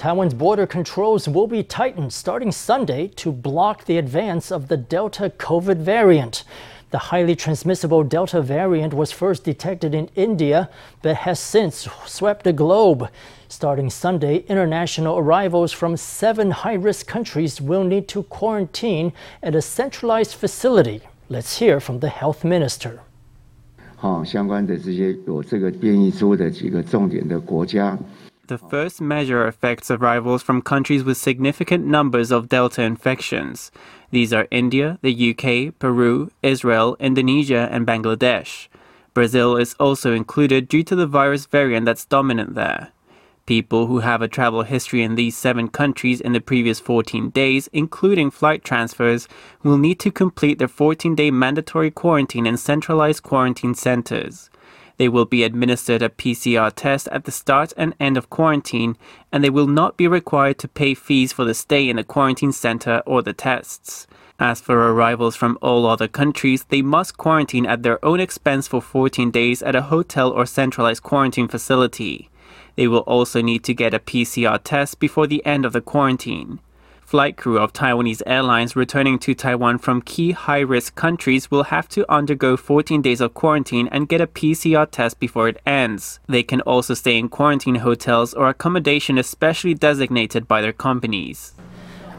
Taiwan's border controls will be tightened starting Sunday to block the advance of the Delta COVID variant. The highly transmissible Delta variant was first detected in India, but has since swept the globe. Starting Sunday, international arrivals from 7 high-risk countries will need to quarantine at a centralized facility. Let's hear from the health minister. 相关的这些有这个变异株的几个重点的国家。 The first measure affects arrivals from countries with significant numbers of Delta infections. These are India, the UK, Peru, Israel, Indonesia, and Bangladesh. Brazil is also included due to the virus variant that's dominant there. People who have a travel history in these 7 countries in the previous 14 days, including flight transfers, will need to complete their 14-day mandatory quarantine in centralized quarantine centers. They will be administered a PCR test at the start and end of quarantine, and they will not be required to pay fees for the stay in the quarantine center or the tests. As for arrivals from all other countries, they must quarantine at their own expense for 14 days at a hotel or centralized quarantine facility. They will also need to get a PCR test before the end of the quarantine. Flight crew of Taiwanese airlines returning to Taiwan from key high-risk countries will have to undergo 14 days of quarantine and get a PCR test before it ends. They can also stay in quarantine hotels or accommodation especially designated by their companies.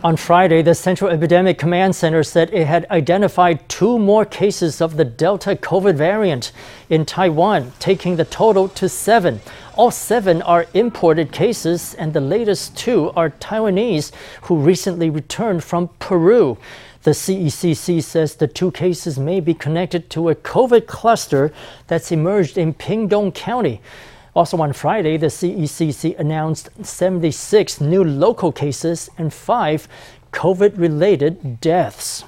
On Friday, the Central Epidemic Command Center said it had identified 2 more cases of the Delta COVID variant in Taiwan, taking the total to 7. All 7 are imported cases, and the latest 2 are Taiwanese who recently returned from Peru. The CECC says the 2 cases may be connected to a COVID cluster that's emerged in Pingdong County. Also on Friday, the CECC announced 76 new local cases and 5 COVID-related deaths.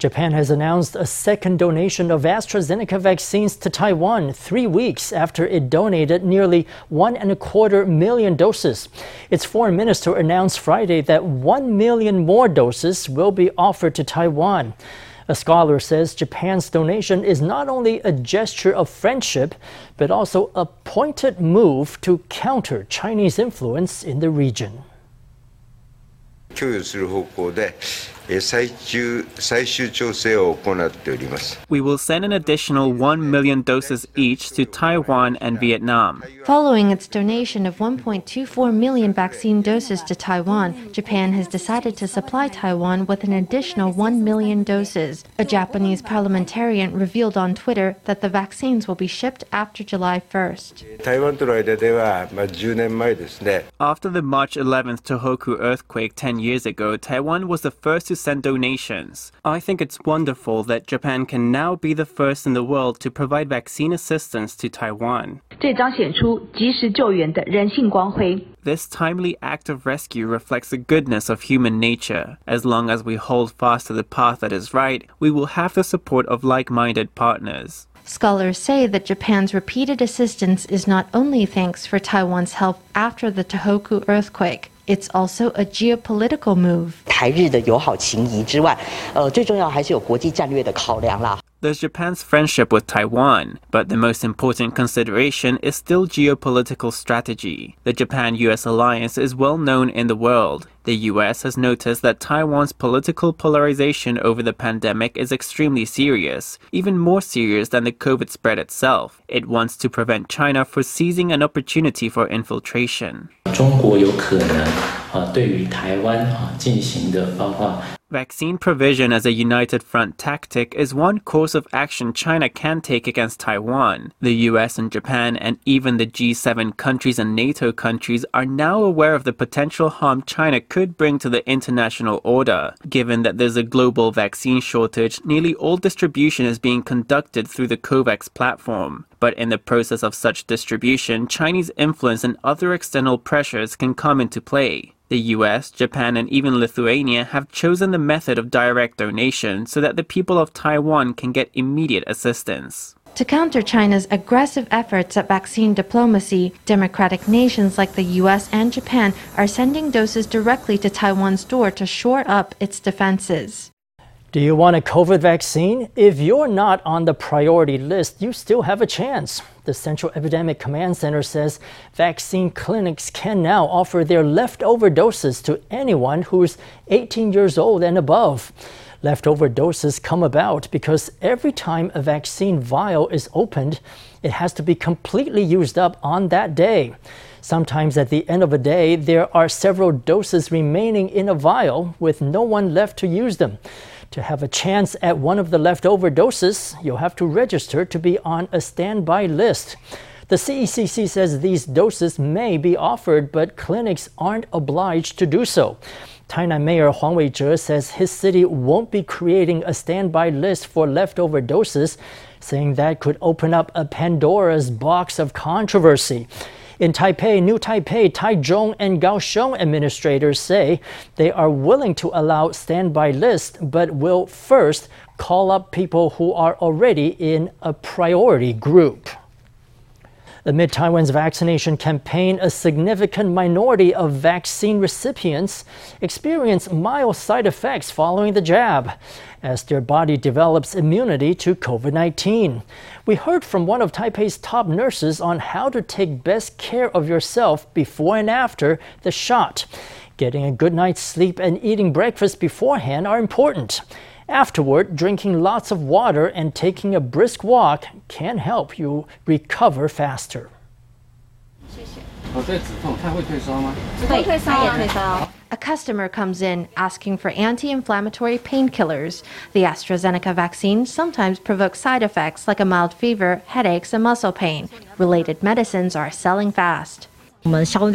Japan has announced a second donation of AstraZeneca vaccines to Taiwan 3 weeks after it donated nearly 1.25 million doses. Its foreign minister announced Friday that 1 million more doses will be offered to Taiwan. A scholar says Japan's donation is not only a gesture of friendship, but also a pointed move to counter Chinese influence in the region. 共有する方向で最終調整を行っております。We will send an additional 1 million doses each to Taiwan and Vietnam. Following its donation of 1.24 million vaccine doses to Taiwan, Japan has decided to supply Taiwan with an additional 1 million doses. A Japanese parliamentarian revealed on Twitter that the vaccines will be shipped after July 1st. After the March 11th Tohoku earthquake 10 years ago, Taiwan was the first to send donations. I think it's wonderful that Japan can now be the first in the world to provide vaccine assistance to Taiwan. This timely act of rescue reflects the goodness of human nature. As long as we hold fast to the path that is right, we will have the support of like-minded partners. Scholars say that Japan's repeated assistance is not only thanks for Taiwan's help after the Tohoku earthquake, it's also a geopolitical move. There's Japan's friendship with Taiwan, but the most important consideration is still geopolitical strategy. The Japan-US alliance is well known in the world. The US has noticed that Taiwan's political polarization over the pandemic is extremely serious, even more serious than the COVID spread itself. It wants to prevent China from seizing an opportunity for infiltration. Vaccine provision as a united front tactic is one course of action China can take against Taiwan. The US and Japan and even the G7 countries and NATO countries are now aware of the potential harm China could bring to the international order. Given that there's a global vaccine shortage, nearly all distribution is being conducted through the COVAX platform. But in the process of such distribution, Chinese influence and other external pressures can come into play. The US, Japan, and even Lithuania have chosen the method of direct donation so that the people of Taiwan can get immediate assistance. To counter China's aggressive efforts at vaccine diplomacy, democratic nations like the US and Japan are sending doses directly to Taiwan's door to shore up its defenses. Do you want a COVID vaccine? If you're not on the priority list, you still have a chance. The Central Epidemic Command Center says vaccine clinics can now offer their leftover doses to anyone who's 18 years old and above. Leftover doses come about because every time a vaccine vial is opened, it has to be completely used up on that day. Sometimes at the end of a day, there are several doses remaining in a vial with no one left to use them. To have a chance at one of the leftover doses, you'll have to register to be on a standby list. The CECC says these doses may be offered, but clinics aren't obliged to do so. Tainan Mayor Huang Weizhe says his city won't be creating a standby list for leftover doses, saying that could open up a Pandora's box of controversy. In Taipei, New Taipei, Taichung, and Kaohsiung administrators say they are willing to allow standby lists, but will first call up people who are already in a priority group. Amid Taiwan's vaccination campaign, a significant minority of vaccine recipients experience mild side effects following the jab, as their body develops immunity to COVID-19. We heard from one of Taipei's top nurses on how to take best care of yourself before and after the shot. Getting a good night's sleep and eating breakfast beforehand are important. Afterward, drinking lots of water and taking a brisk walk can help you recover faster. A customer comes in asking for anti-inflammatory painkillers. The AstraZeneca vaccine sometimes provokes side effects like a mild fever, headaches, and muscle pain. Related medicines are selling fast. They're selling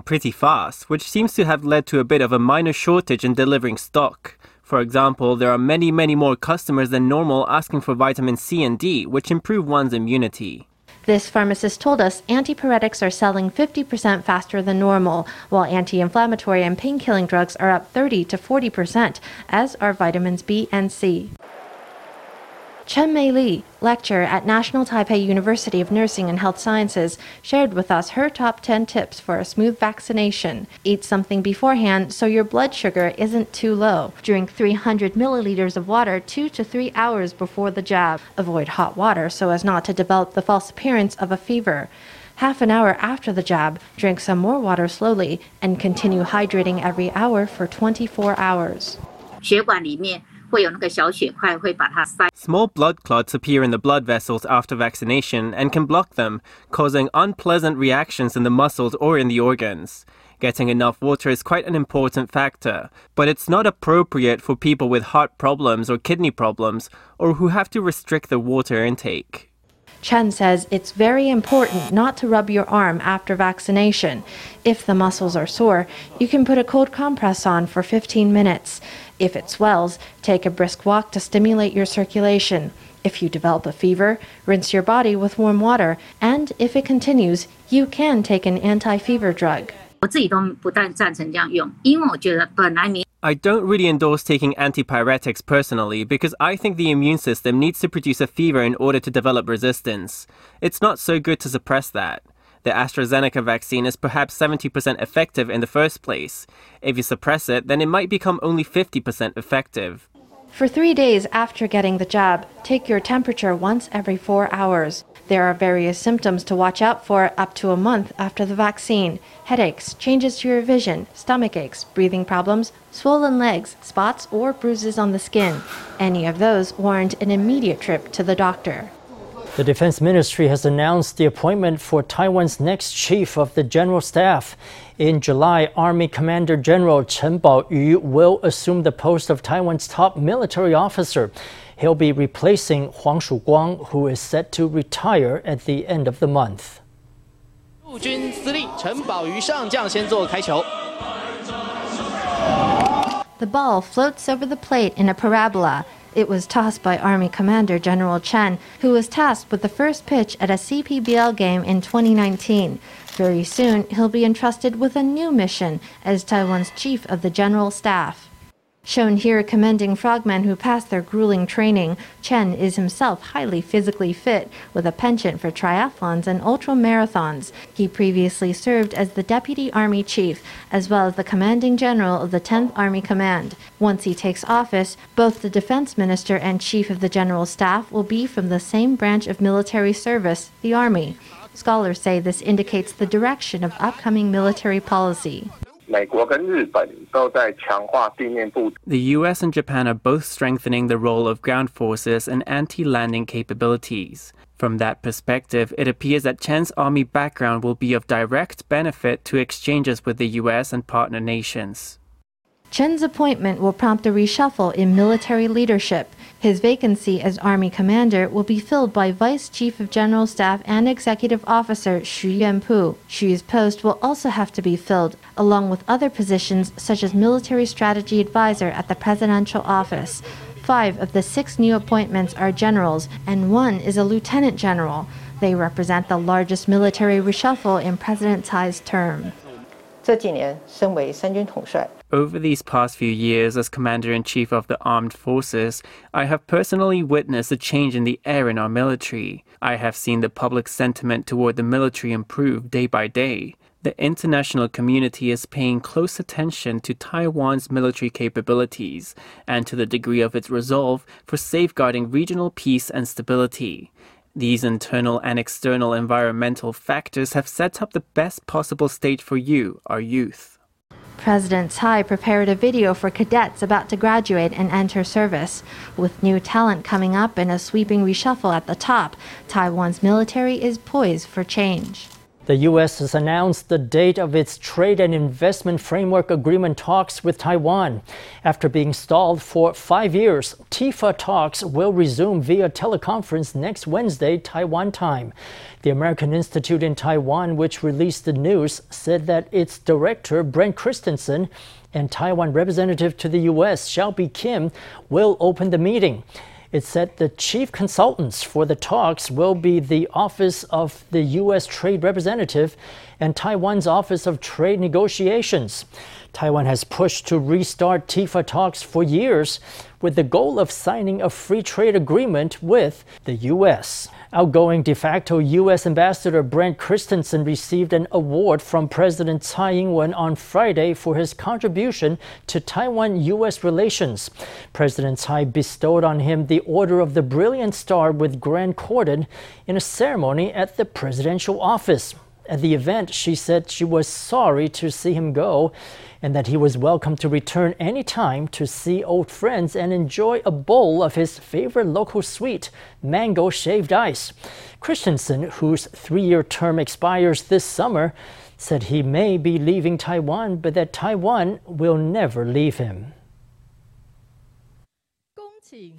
pretty fast, which seems to have led to a bit of a minor shortage in delivering stock. For example, there are many more customers than normal asking for vitamin C and D, which improve one's immunity. This pharmacist told us antipyretics are selling 50% faster than normal, while anti-inflammatory and pain-killing drugs are up 30 to 40%, as are vitamins B and C. Chen Mei-Li, lecturer at National Taipei University of Nursing and Health Sciences, shared with us her top 10 tips for a smooth vaccination. Eat something beforehand so your blood sugar isn't too low. Drink 300 milliliters of water 2 to 3 hours before the jab. Avoid hot water so as not to develop the false appearance of a fever. Half an hour after the jab, drink some more water slowly and continue hydrating every hour for 24 hours. Small blood clots appear in the blood vessels after vaccination and can block them, causing unpleasant reactions in the muscles or in the organs. Getting enough water is quite an important factor, but it's not appropriate for people with heart problems or kidney problems, or who have to restrict their water intake. Chen says it's very important not to rub your arm after vaccination. If the muscles are sore, you can put a cold compress on for 15 minutes. If it swells, take a brisk walk to stimulate your circulation. If you develop a fever, rinse your body with warm water, and if it continues, you can take an anti-fever drug. I don't really endorse taking antipyretics personally because I think the immune system needs to produce a fever in order to develop resistance. It's not so good to suppress that. The AstraZeneca vaccine is perhaps 70% effective in the first place. If you suppress it, then it might become only 50% effective. For 3 days after getting the jab, take your temperature once every 4 hours. There are various symptoms to watch out for up to a month after the vaccine. Headaches, changes to your vision, stomach aches, breathing problems, swollen legs, spots or bruises on the skin. Any of those warrant an immediate trip to the doctor. The Defense Ministry has announced the appointment for Taiwan's next chief of the General Staff. In July, Army Commander General Chen Baoyu will assume the post of Taiwan's top military officer. He'll be replacing Huang Shuguang, who is set to retire at the end of the month. The ball floats over the plate in a parabola. It was tossed by Army Commander General Chen, who was tasked with the first pitch at a CPBL game in 2019. Very soon, he'll be entrusted with a new mission as Taiwan's chief of the General Staff. Shown here commending frogmen who passed their grueling training, Chen is himself highly physically fit, with a penchant for triathlons and ultra-marathons. He previously served as the Deputy Army Chief, as well as the Commanding General of the 10th Army Command. Once he takes office, both the Defense Minister and Chief of the General Staff will be from the same branch of military service, the Army. Scholars say this indicates the direction of upcoming military policy. The U.S. and Japan are both strengthening the role of ground forces and anti-landing capabilities. From that perspective, it appears that Chen's army background will be of direct benefit to exchanges with the U.S. and partner nations. Chen's appointment will prompt a reshuffle in military leadership. His vacancy as Army Commander will be filled by Vice Chief of General Staff and Executive Officer Xu Yuenpu. Xu's post will also have to be filled, along with other positions such as Military Strategy Advisor at the Presidential Office. 5 of the 6 new appointments are generals, and 1 is a lieutenant general. They represent the largest military reshuffle in President Tsai's term. Over these past few years as Commander-in-Chief of the Armed Forces, I have personally witnessed a change in the air in our military. I have seen the public sentiment toward the military improve day by day. The international community is paying close attention to Taiwan's military capabilities and to the degree of its resolve for safeguarding regional peace and stability. These internal and external environmental factors have set up the best possible stage for you, our youth. President Tsai prepared a video for cadets about to graduate and enter service. With new talent coming up and a sweeping reshuffle at the top, Taiwan's military is poised for change. The U.S. has announced the date of its Trade and Investment Framework Agreement talks with Taiwan. After being stalled for 5 years, TIFA talks will resume via teleconference next Wednesday, Taiwan time. The American Institute in Taiwan, which released the news, said that its director, Brent Christensen, and Taiwan representative to the U.S., Xiaobi Kim, will open the meeting. It said the chief consultants for the talks will be the Office of the U.S. Trade Representative and Taiwan's Office of Trade Negotiations. Taiwan has pushed to restart TIFA talks for years with the goal of signing a free trade agreement with the U.S. Outgoing de facto U.S. Ambassador Brent Christensen received an award from President Tsai Ing-wen on Friday for his contribution to Taiwan-U.S. relations. President Tsai bestowed on him the Order of the Brilliant Star with Grand Cordon in a ceremony at the presidential office. At the event, she said she was sorry to see him go and that he was welcome to return anytime to see old friends and enjoy a bowl of his favorite local sweet, mango shaved ice. Christensen, whose 3-year term expires this summer, said he may be leaving Taiwan, but that Taiwan will never leave him.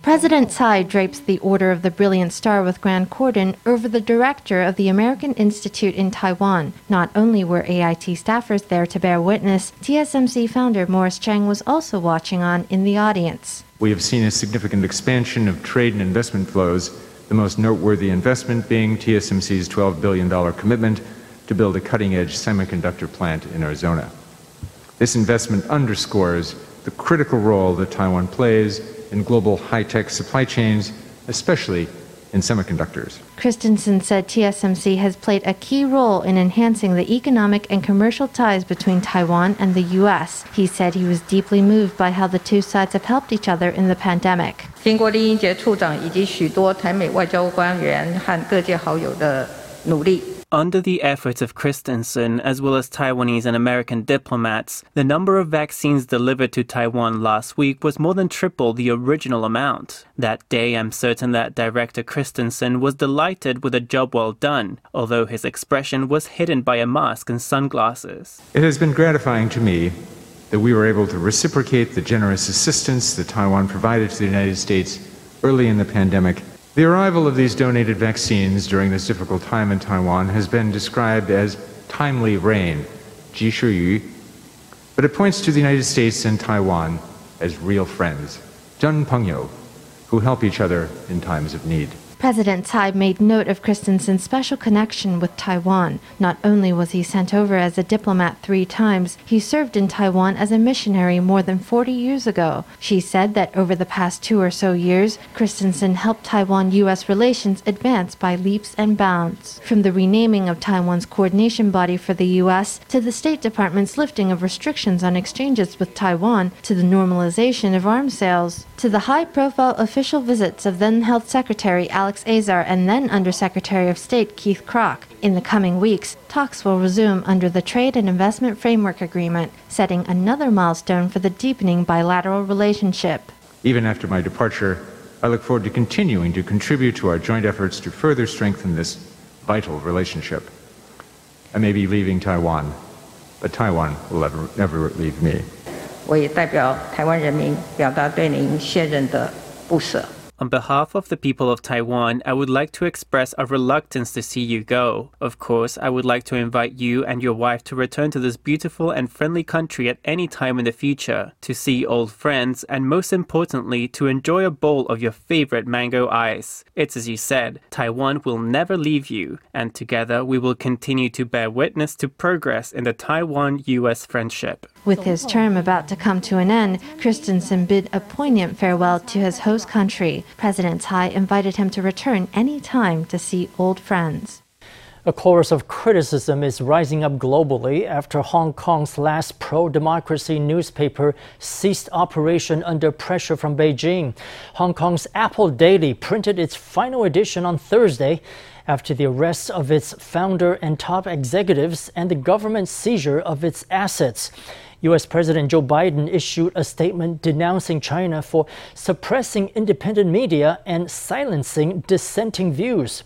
President Tsai drapes the Order of the Brilliant Star with Grand Cordon over the director of the American Institute in Taiwan. Not only were AIT staffers there to bear witness, TSMC founder Morris Chang was also watching on in the audience. We have seen a significant expansion of trade and investment flows, the most noteworthy investment being TSMC's $12 billion commitment to build a cutting-edge semiconductor plant in Arizona. This investment underscores the critical role that Taiwan plays in global high-tech supply chains, especially in semiconductors. Christensen said TSMC has played a key role in enhancing the economic and commercial ties between Taiwan and the U.S. He said he was deeply moved by how the two sides have helped each other in the pandemic. Under the efforts of Christensen, as well as Taiwanese and American diplomats, the number of vaccines delivered to Taiwan last week was more than triple the original amount. That day, I'm certain that Director Christensen was delighted with a job well done, although his expression was hidden by a mask and sunglasses. It has been gratifying to me that we were able to reciprocate the generous assistance that Taiwan provided to the United States early in the pandemic. The arrival of these donated vaccines during this difficult time in Taiwan has been described as timely rain, jishuyu, but it points to the United States and Taiwan as real friends, zhenpengyo, who help each other in times of need. President Tsai made note of Christensen's special connection with Taiwan. Not only was he sent over as a diplomat 3 times, he served in Taiwan as a missionary more than 40 years ago. She said that over the past 2 or so years, Christensen helped Taiwan-U.S. relations advance by leaps and bounds. From the renaming of Taiwan's coordination body for the U.S. to the State Department's lifting of restrictions on exchanges with Taiwan to the normalization of arms sales to the high-profile official visits of then-Health Secretary Al Alex Azar and then Undersecretary of State Keith Kroc. In the coming weeks, talks will resume under the Trade and Investment Framework Agreement, setting another milestone for the deepening bilateral relationship. Even after my departure, I look forward to continuing to contribute to our joint efforts to further strengthen this vital relationship. I may be leaving Taiwan, but Taiwan will never leave me. 我也代表台湾人民表达对您卸任的不舍。On behalf of the people of Taiwan, I would like to express our reluctance to see you go. Of course, I would like to invite you and your wife to return to this beautiful and friendly country at any time in the future, to see old friends, and most importantly, to enjoy a bowl of your favorite mango ice. It's as you said, Taiwan will never leave you, and together we will continue to bear witness to progress in the Taiwan-U.S. friendship. With his term about to come to an end, Christensen bid a poignant farewell to his host country. President Tsai invited him to return any time to see old friends. A chorus of criticism is rising up globally after Hong Kong's last pro-democracy newspaper ceased operation under pressure from Beijing. Hong Kong's Apple Daily printed its final edition on Thursday after the arrests of its founder and top executives and the government's seizure of its assets. U.S. President Joe Biden issued a statement denouncing China for suppressing independent media and silencing dissenting views.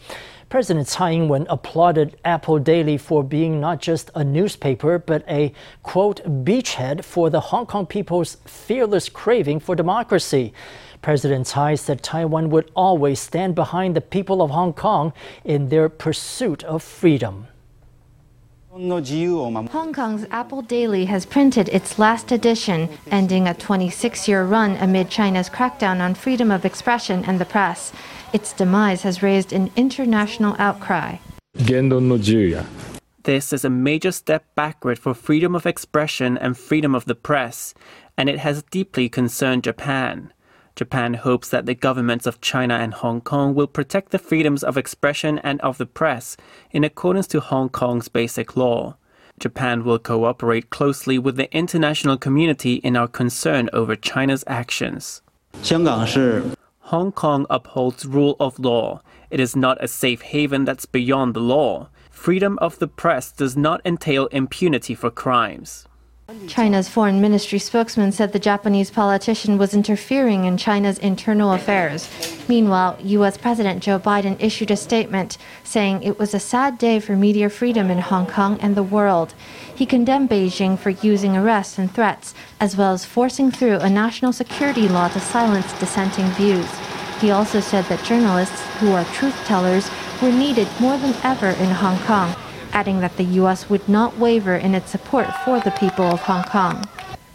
President Tsai Ing-wen applauded Apple Daily for being not just a newspaper, but a, quote, beachhead for the Hong Kong people's fearless craving for democracy. President Tsai said Taiwan would always stand behind the people of Hong Kong in their pursuit of freedom. Hong Kong's Apple Daily has printed its last edition, ending a 26-year run amid China's crackdown on freedom of expression and the press. Its demise has raised an international outcry. This is a major step backward for freedom of expression and freedom of the press, and it has deeply concerned Japan. Japan hopes that the governments of China and Hong Kong will protect the freedoms of expression and of the press in accordance to Hong Kong's basic law. Japan will cooperate closely with the international community in our concern over China's actions. Hong Kong upholds rule of law. It is not a safe haven that's beyond the law. Freedom of the press does not entail impunity for crimes. China's foreign ministry spokesman said the Japanese politician was interfering in China's internal affairs. Meanwhile, U.S. President Joe Biden issued a statement saying it was a sad day for media freedom in Hong Kong and the world. He condemned Beijing for using arrests and threats, as well as forcing through a national security law to silence dissenting views. He also said that journalists, who are truth-tellers, were needed more than ever in Hong Kong, adding that the U.S. would not waver in its support for the people of Hong Kong.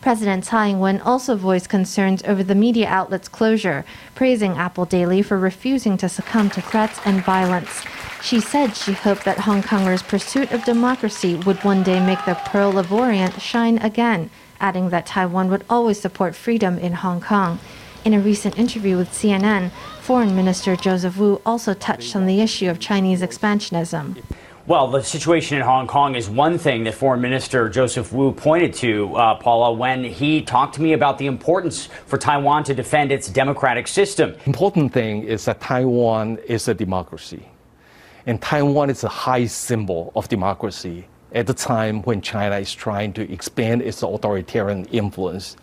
President Tsai Ing-wen also voiced concerns over the media outlet's closure, praising Apple Daily for refusing to succumb to threats and violence. She said she hoped that Hong Kongers' pursuit of democracy would one day make the Pearl of Orient shine again, adding that Taiwan would always support freedom in Hong Kong. In a recent interview with CNN, Foreign Minister Joseph Wu also touched on the issue of Chinese expansionism. Well, the situation in Hong Kong is one thing that Foreign Minister Joseph Wu pointed to, Paula, when he talked to me about the importance for Taiwan to defend its democratic system. Important thing is that Taiwan is a democracy, and Taiwan is a high symbol of democracy at the time when China is trying to expand its authoritarian influence.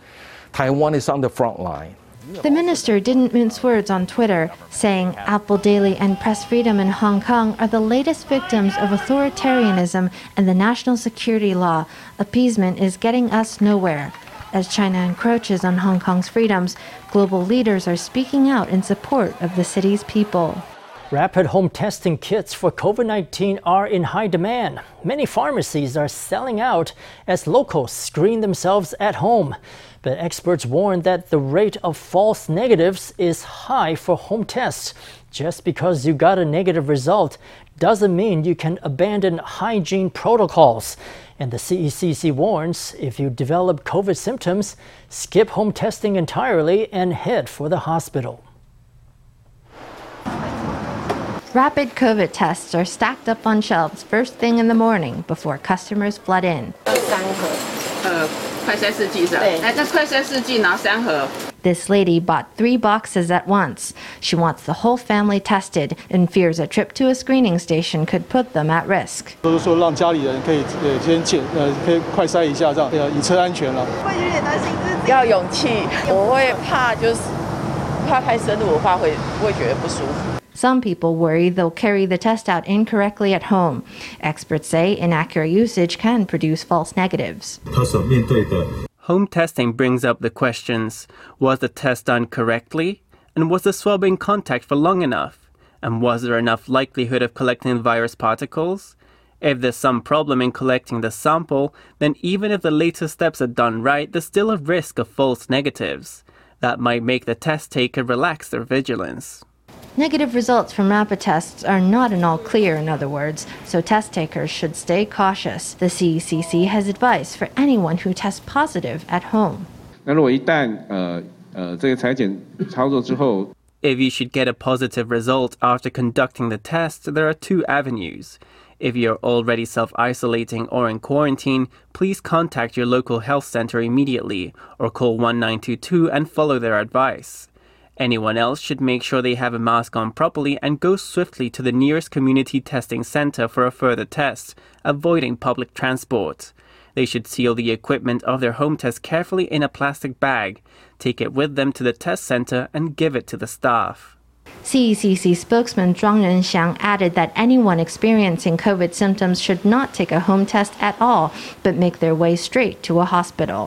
Taiwan is on the front line. The minister didn't mince words on Twitter, saying Apple Daily and press freedom in Hong Kong are the latest victims of authoritarianism and the national security law. Appeasement is getting us nowhere. As China encroaches on Hong Kong's freedoms, global leaders are speaking out in support of the city's people. Rapid home testing kits for COVID-19 are in high demand. Many pharmacies are selling out as locals screen themselves at home. But experts warn that the rate of false negatives is high for home tests. Just because you got a negative result doesn't mean you can abandon hygiene protocols. And the CECC warns if you develop COVID symptoms, skip home testing entirely and head for the hospital. Rapid COVID tests are stacked up on shelves first thing in the morning before customers flood in. This lady bought 3 boxes at once. She wants the whole family tested and fears a trip to a screening station could put them at risk. Some people worry they'll carry the test out incorrectly at home. Experts say inaccurate usage can produce false negatives. Home testing brings up the questions. Was the test done correctly? And was the swab in contact for long enough? And was there enough likelihood of collecting virus particles? If there's some problem in collecting the sample, then even if the later steps are done right, there's still a risk of false negatives. That might make the test taker relax their vigilance. Negative results from rapid tests are not an all-clear, in other words, so test takers should stay cautious. The CECC has advice for anyone who tests positive at home. If you should get a positive result after conducting the test, there are 2 avenues. If you're already self-isolating or in quarantine, please contact your local health center immediately or call 1922 and follow their advice. Anyone else should make sure they have a mask on properly and go swiftly to the nearest community testing center for a further test, avoiding public transport. They should seal the equipment of their home test carefully in a plastic bag, take it with them to the test center and give it to the staff. CECC spokesman Zhuang Yunxiang added that anyone experiencing COVID symptoms should not take a home test at all, but make their way straight to a hospital.